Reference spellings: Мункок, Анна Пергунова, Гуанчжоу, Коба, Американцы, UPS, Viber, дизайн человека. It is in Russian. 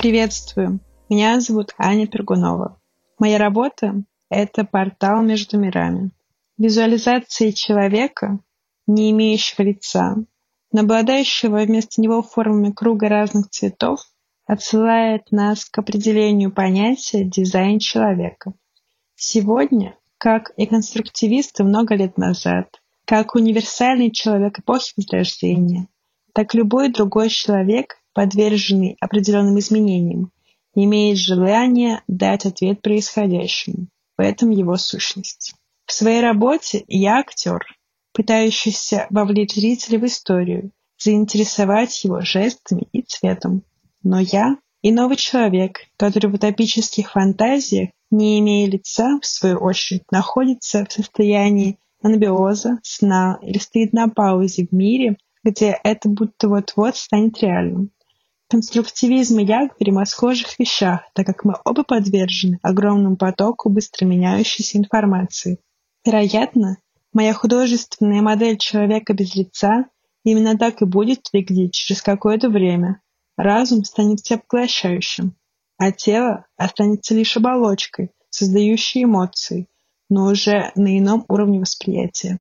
Приветствую! Меня зовут Аня Пергунова. Моя работа – это портал между мирами. Визуализация человека, не имеющего лица, но обладающего вместо него формами круга разных цветов, отсылает нас к определению понятия «дизайн человека». Сегодня, как и конструктивисты много лет назад, как универсальный человек эпохи Возрождения, так любой другой человек, подверженный определенным изменениям, имеет желание дать ответ происходящему, в этом его сущность. В своей работе я актер, пытающийся вовлечь зрителя в историю, заинтересовать его жестами и цветом. Но я и новый человек, который в утопических фантазиях, не имея лица, в свою очередь, находится в состоянии анабиоза, сна или стоит на паузе в мире, где это будто вот-вот станет реальным. Конструктивизм и я говорим о схожих вещах, так как мы оба подвержены огромному потоку быстро меняющейся информации. Вероятно, моя художественная модель человека без лица именно так и будет выглядеть через какое-то время. Разум станет всеобъемлющим, а тело останется лишь оболочкой, создающей эмоции, но уже на ином уровне восприятия.